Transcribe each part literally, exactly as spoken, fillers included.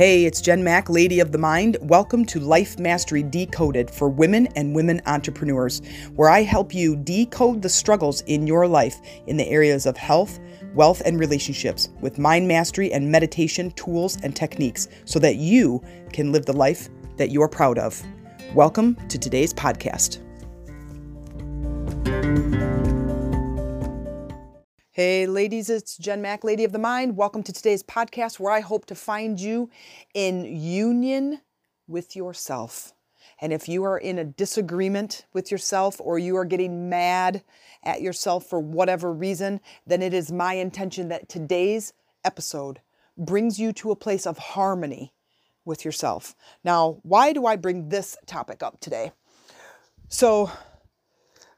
Hey, it's Jen Mack, Lady of the Mind. Welcome to Life Mastery Decoded for women and women entrepreneurs, where I help you decode the struggles in your life in the areas of health, wealth, and relationships with mind mastery and meditation tools and techniques so that you can live the life that you're proud of. Welcome to today's podcast. Hey ladies, it's Jen Mack, Lady of the Mind. Welcome to today's podcast where I hope to find you in union with yourself. And if you are in a disagreement with yourself or you are getting mad at yourself for whatever reason, then it is my intention that today's episode brings you to a place of harmony with yourself. Now, why do I bring this topic up today? So,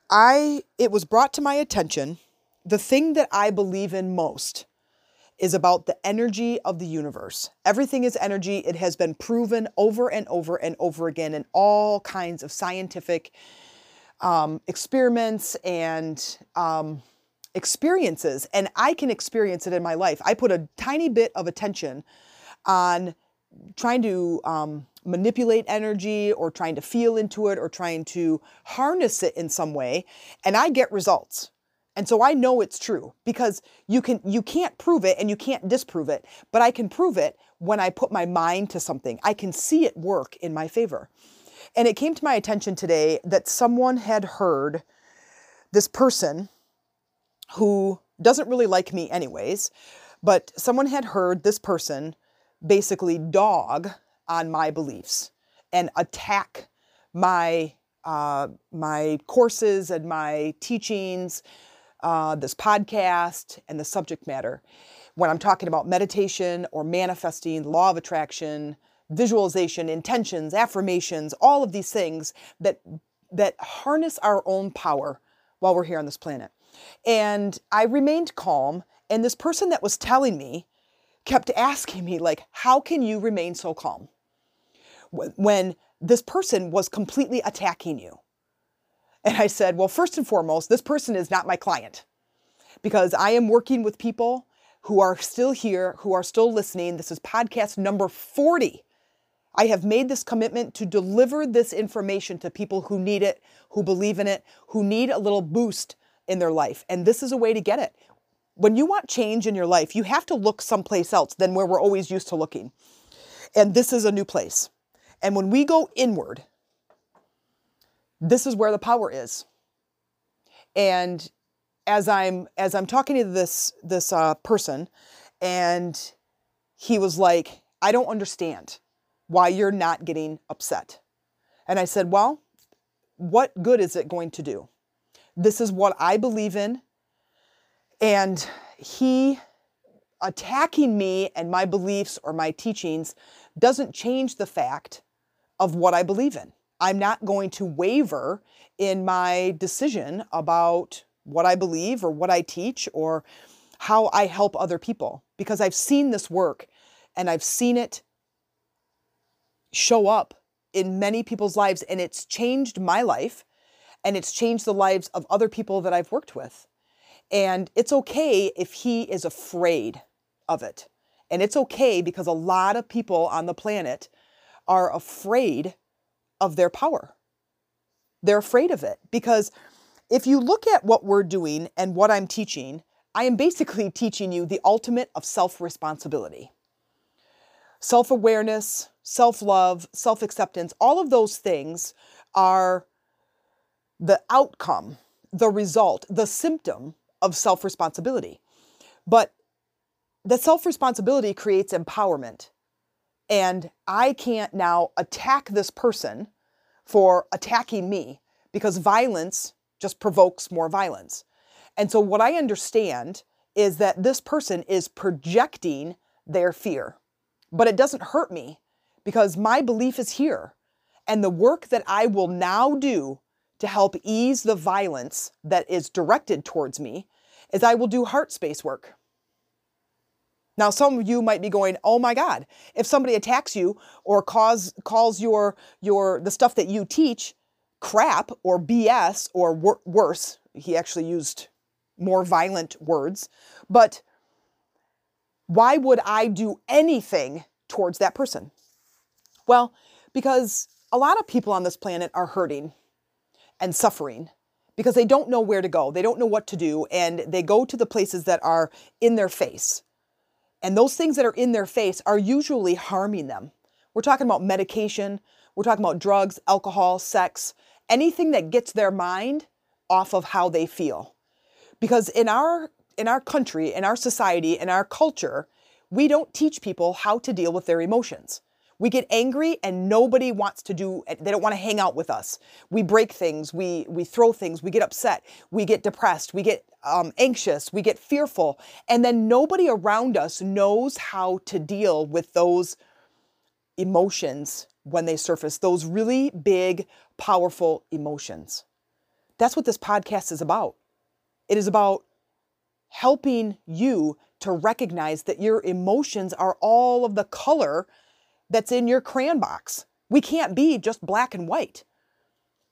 I it was brought to my attention. The thing that I believe in most is about the energy of the universe. Everything is energy. It has been proven over and over and over again in all kinds of scientific um, experiments and um, experiences. And I can experience it in my life. I put a tiny bit of attention on trying to um, manipulate energy or trying to feel into it or trying to harness it in some way, and I get results. And so I know it's true because you can, you can't prove it and you can't disprove it, but I can prove it when I put my mind to something. I can see it work in my favor. And it came to my attention today that someone had heard this person who doesn't really like me anyways, but someone had heard this person basically dog on my beliefs and attack my, uh, my courses and my teachings, Uh, this podcast and the subject matter. When I'm talking about meditation or manifesting, law of attraction, visualization, intentions, affirmations, all of these things that that harness our own power while we're here on this planet. And I remained calm, and this person that was telling me kept asking me, like, how can you remain so calm when this person was completely attacking you? And I said, well, first and foremost, this person is not my client because I am working with people who are still here, who are still listening. This is podcast number forty. I have made this commitment to deliver this information to people who need it, who believe in it, who need a little boost in their life. And this is a way to get it. When you want change in your life, you have to look someplace else than where we're always used to looking. And this is a new place. And when we go inward, this is where the power is. And as I'm as I'm talking to this this uh, person, and he was like, I don't understand why you're not getting upset. And I said, well, what good is it going to do? This is what I believe in. And he attacking me and my beliefs or my teachings doesn't change the fact of what I believe in. I'm not going to waver in my decision about what I believe or what I teach or how I help other people because I've seen this work and I've seen it show up in many people's lives, and it's changed my life and it's changed the lives of other people that I've worked with. And it's okay if he is afraid of it. And it's okay because a lot of people on the planet are afraid of their power. They're afraid of it because if you look at what we're doing and what I'm teaching, I am basically teaching you the ultimate of self-responsibility. Self-awareness, self-love, self-acceptance, all of those things are the outcome, the result, the symptom of self-responsibility. But the self-responsibility creates empowerment. And I can't now attack this person for attacking me because violence just provokes more violence. And so what I understand is that this person is projecting their fear, but it doesn't hurt me because my belief is here. And the work that I will now do to help ease the violence that is directed towards me is I will do heart space work. Now, some of you might be going, oh my God, if somebody attacks you or cause, calls your, your, the stuff that you teach crap or B S or wor- worse, he actually used more violent words, but why would I do anything towards that person? Well, because a lot of people on this planet are hurting and suffering because they don't know where to go. They don't know what to do, and they go to the places that are in their face. And those things that are in their face are usually harming them. We're talking about medication. We're talking about drugs, alcohol, sex, anything that gets their mind off of how they feel. Because in our, in our country, in our society, in our culture, we don't teach people how to deal with their emotions. We get angry and nobody wants to do, they don't want to hang out with us. We break things, we, we throw things, we get upset, we get depressed, we get um, anxious, we get fearful. And then nobody around us knows how to deal with those emotions when they surface, those really big, powerful emotions. That's what this podcast is about. It is about helping you to recognize that your emotions are all of the color that's in your crayon box. We can't be just black and white.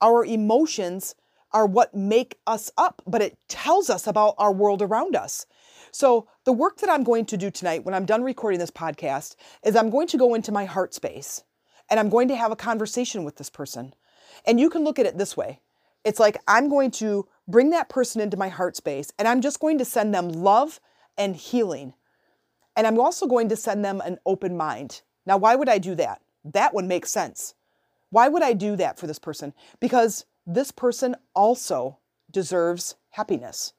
Our emotions are what make us up, but it tells us about our world around us. So the work that I'm going to do tonight when I'm done recording this podcast is I'm going to go into my heart space and I'm going to have a conversation with this person. And you can look at it this way. It's like I'm going to bring that person into my heart space and I'm just going to send them love and healing. And I'm also going to send them an open mind. Now, why would I do that? That one makes sense. Why would I do that for this person? Because this person also deserves happiness.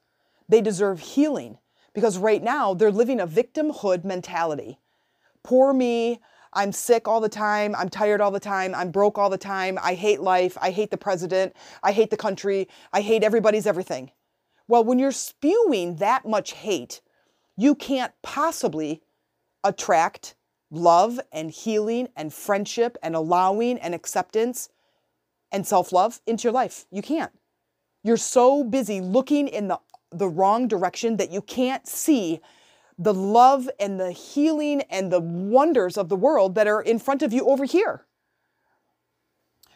They deserve healing because right now they're living a victimhood mentality. Poor me. I'm sick all the time. I'm tired all the time. I'm broke all the time. I hate life. I hate the president. I hate the country. I hate everybody's everything. Well, when you're spewing that much hate, you can't possibly attract love and healing and friendship and allowing and acceptance and self-love into your life. You can't. You're so busy looking in the, the wrong direction that you can't see the love and the healing and the wonders of the world that are in front of you over here.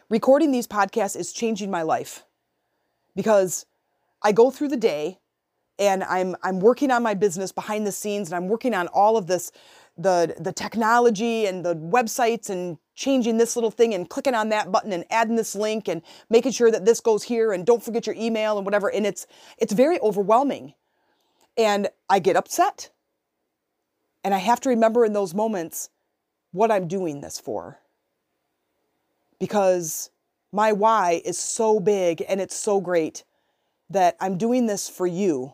Recording these podcasts is changing my life because I go through the day and I'm I'm working on my business behind the scenes and I'm working on all of this, the the technology and the websites and changing this little thing and clicking on that button and adding this link and making sure that this goes here and don't forget your email and whatever. And it's it's very overwhelming. And I get upset. And I have to remember in those moments what I'm doing this for. Because my why is so big and it's so great that I'm doing this for you.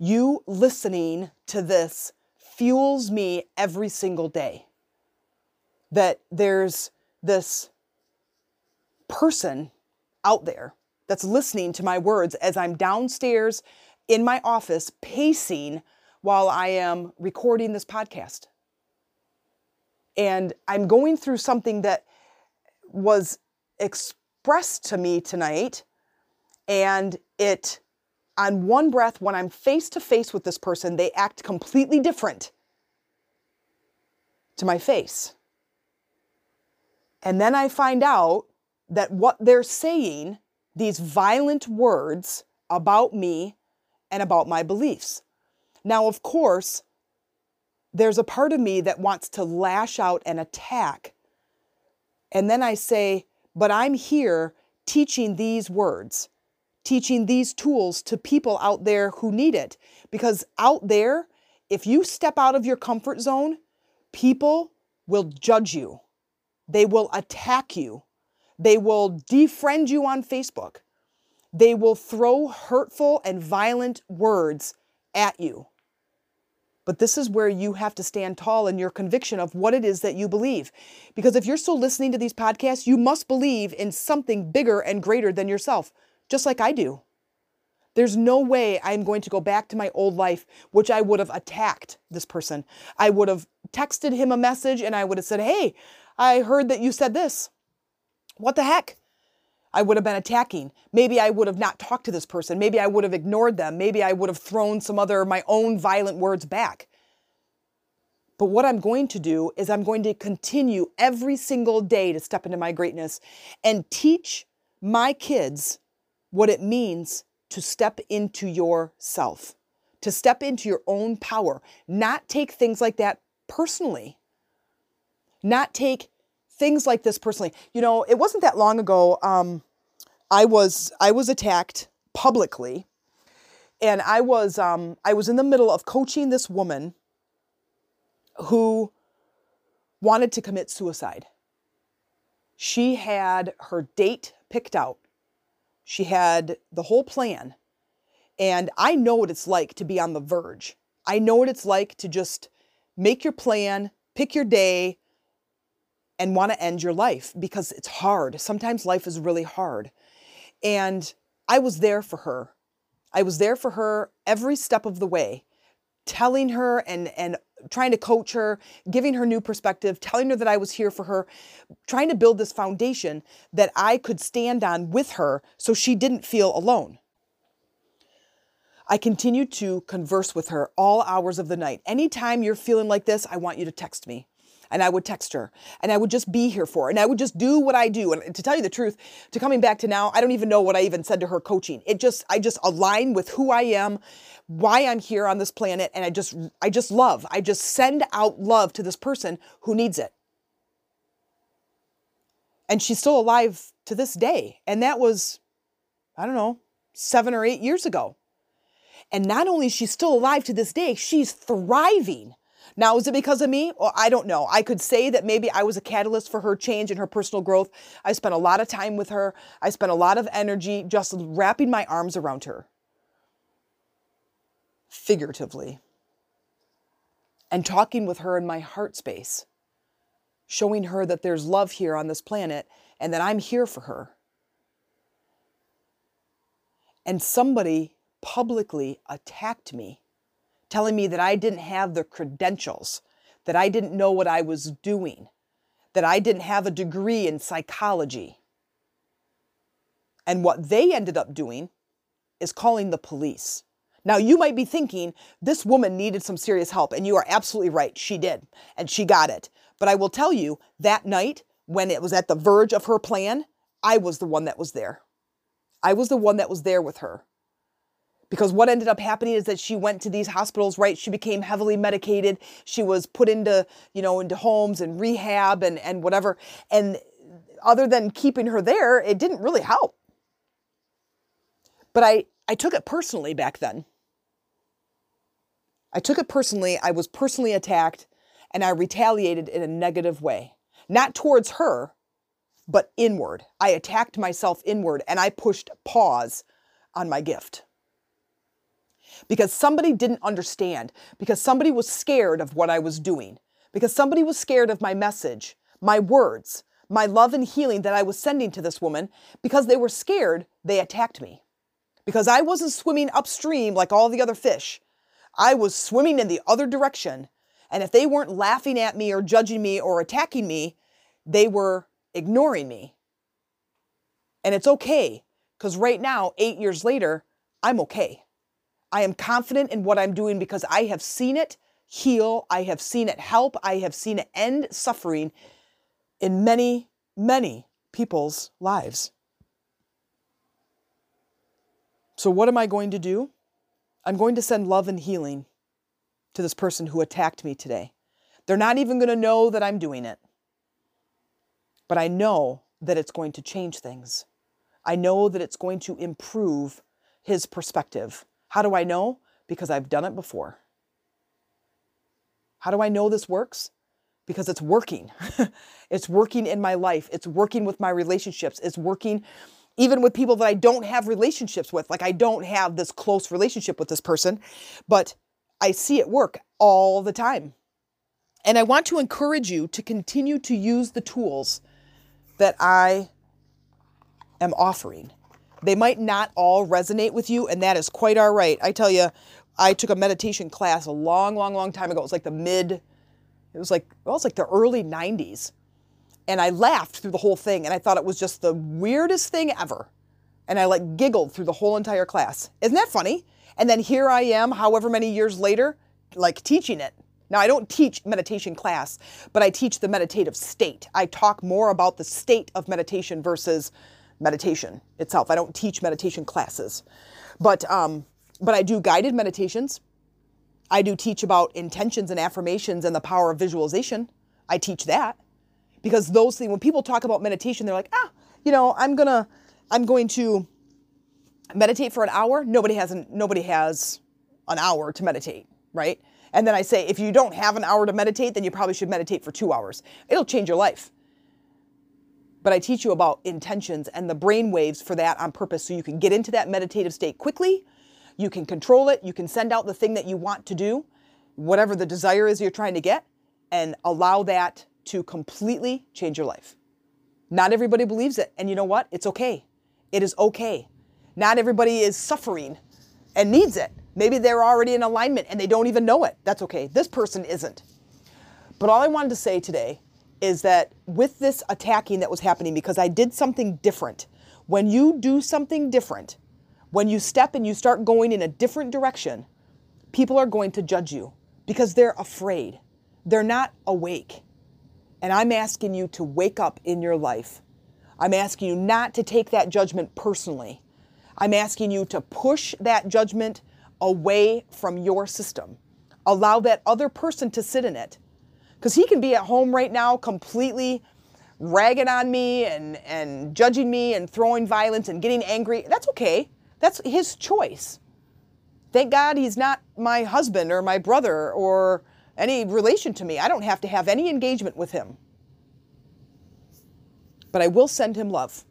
You listening to this fuels me every single day. That there's this person out there that's listening to my words as I'm downstairs in my office pacing while I am recording this podcast. And I'm going through something that was expressed to me tonight. And it, on one breath, when I'm face to face with this person, they act completely different to my face. And then I find out that what they're saying, these violent words about me and about my beliefs. Now, of course, there's a part of me that wants to lash out and attack. And then I say, but I'm here teaching these words, teaching these tools to people out there who need it. Because out there, if you step out of your comfort zone, people will judge you. They will attack you. They will defriend you on Facebook. They will throw hurtful and violent words at you. But this is where you have to stand tall in your conviction of what it is that you believe. Because if you're still listening to these podcasts, you must believe in something bigger and greater than yourself. Just like I do. There's no way I'm going to go back to my old life, which I would have attacked this person. I would have texted him a message and I would have said, hey, I heard that you said this. What the heck? I would have been attacking. Maybe I would have not talked to this person. Maybe I would have ignored them. Maybe I would have thrown some other, my own violent words back. But what I'm going to do is I'm going to continue every single day to step into my greatness and teach my kids what it means to step into yourself, to step into your own power, not take things like that personally. not take things like this personally. You know, it wasn't that long ago, um, I was I was attacked publicly, and I was um, I was in the middle of coaching this woman who wanted to commit suicide. She had her date picked out. She had the whole plan. And I know what it's like to be on the verge. I know what it's like to just make your plan, pick your day, and want to end your life, because it's hard. Sometimes life is really hard. And I was there for her. I was there for her every step of the way, telling her and, and trying to coach her, giving her new perspective, telling her that I was here for her, trying to build this foundation that I could stand on with her so she didn't feel alone. I continue to converse with her all hours of the night. Anytime you're feeling like this, I want you to text me. And I would text her. And I would just be here for her. And I would just do what I do. And to tell you the truth, to coming back to now, I don't even know what I even said to her coaching. It just, I just align with who I am, why I'm here on this planet. And I just, I just love. I just send out love to this person who needs it. And she's still alive to this day. And that was, I don't know, seven or eight years ago. And not only is she still alive to this day, she's thriving. Now, is it because of me? Well, I don't know. I could say that maybe I was a catalyst for her change and her personal growth. I spent a lot of time with her. I spent a lot of energy just wrapping my arms around her. Figuratively. And talking with her in my heart space. Showing her that there's love here on this planet and that I'm here for her. And somebody publicly attacked me, telling me that I didn't have the credentials, that I didn't know what I was doing, that I didn't have a degree in psychology. And what they ended up doing is calling the police. Now, you might be thinking, this woman needed some serious help, and you are absolutely right. She did, and she got it. But I will tell you, that night, when it was at the verge of her plan, I was the one that was there. I was the one that was there with her. Because what ended up happening is that she went to these hospitals, right? She became heavily medicated. She was put into, you know, into homes and rehab and, and whatever. And other than keeping her there, it didn't really help. But I, I took it personally back then. I took it personally. I was personally attacked, and I retaliated in a negative way. Not towards her, but inward. I attacked myself inward, and I pushed pause on my gift. Because somebody didn't understand, because somebody was scared of what I was doing, because somebody was scared of my message, my words, my love and healing that I was sending to this woman. Because they were scared, they attacked me. Because I wasn't swimming upstream like all the other fish. I was swimming in the other direction. And if they weren't laughing at me or judging me or attacking me, they were ignoring me. And it's okay, because right now, eight years later, I'm okay. I am confident in what I'm doing because I have seen it heal. I have seen it help. I have seen it end suffering in many, many people's lives. So what am I going to do? I'm going to send love and healing to this person who attacked me today. They're not even going to know that I'm doing it. But I know that it's going to change things. I know that it's going to improve his perspective. How do I know? Because I've done it before. How do I know this works? Because it's working. It's working in my life. It's working with my relationships. It's working even with people that I don't have relationships with. Like, I don't have this close relationship with this person, but I see it work all the time. And I want to encourage you to continue to use the tools that I am offering. They might not all resonate with you, and that is quite all right. I tell you, I took a meditation class a long, long, long time ago. It was like the mid, it was like, well, it was like the early nineties. And I laughed through the whole thing, and I thought it was just the weirdest thing ever. And I like giggled through the whole entire class. Isn't that funny? And then here I am, however many years later, like teaching it. Now, I don't teach meditation class, but I teach the meditative state. I talk more about the state of meditation versus meditation itself. I don't teach meditation classes, but um, but I do guided meditations. I do teach about intentions and affirmations and the power of visualization. I teach that. Because those things, when people talk about meditation, they're like, ah, you know, I'm gonna, I'm going to meditate for an hour. Nobody has an, nobody has an hour to meditate, right? And then I say, if you don't have an hour to meditate, then you probably should meditate for two hours. It'll change your life. But I teach you about intentions and the brain waves for that on purpose, so you can get into that meditative state quickly. You can control it. You can send out the thing that you want to do, whatever the desire is you're trying to get, and allow that to completely change your life. Not everybody believes it. And you know what? It's okay. It is okay. Not everybody is suffering and needs it. Maybe they're already in alignment and they don't even know it. That's okay. This person isn't. But all I wanted to say today is that with this attacking that was happening, because I did something different. When you do something different, when you step and you start going in a different direction, people are going to judge you because they're afraid. They're not awake. And I'm asking you to wake up in your life. I'm asking you not to take that judgment personally. I'm asking you to push that judgment away from your system. Allow that other person to sit in it. Because he can be at home right now completely ragging on me and, and judging me and throwing violence and getting angry. That's okay. That's his choice. Thank God he's not my husband or my brother or any relation to me. I don't have to have any engagement with him. But I will send him love.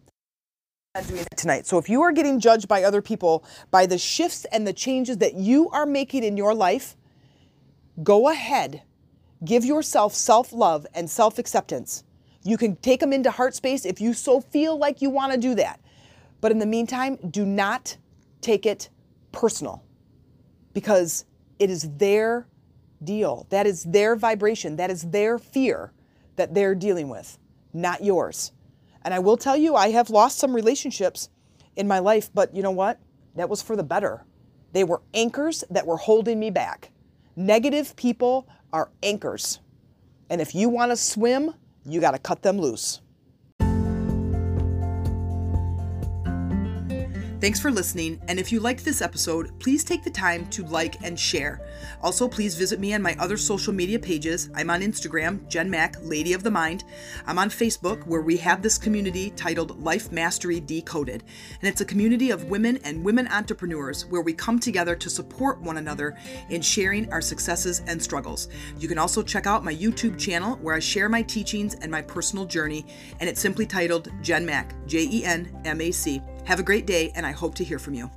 I'm not doing that tonight. So if you are getting judged by other people, by the shifts and the changes that you are making in your life, go ahead. Give yourself self-love and self-acceptance. You can take them into heart space if you so feel like you want to do that. But in the meantime, do not take it personal, because it is their deal. That is their vibration. That is their fear that they're dealing with, not yours. And I will tell you, I have lost some relationships in my life, but you know what? That was for the better. They were anchors that were holding me back. Negative people are anchors. And if you want to swim, you got to cut them loose. Thanks for listening, and if you liked this episode, please take the time to like and share. Also, please visit me on my other social media pages. I'm on Instagram, Jen Mack, Lady of the Mind. I'm on Facebook, where we have this community titled Life Mastery Decoded, and it's a community of women and women entrepreneurs where we come together to support one another in sharing our successes and struggles. You can also check out my YouTube channel, where I share my teachings and my personal journey, and it's simply titled Jen Mack, J E N M A C. Have a great day, and I hope to hear from you.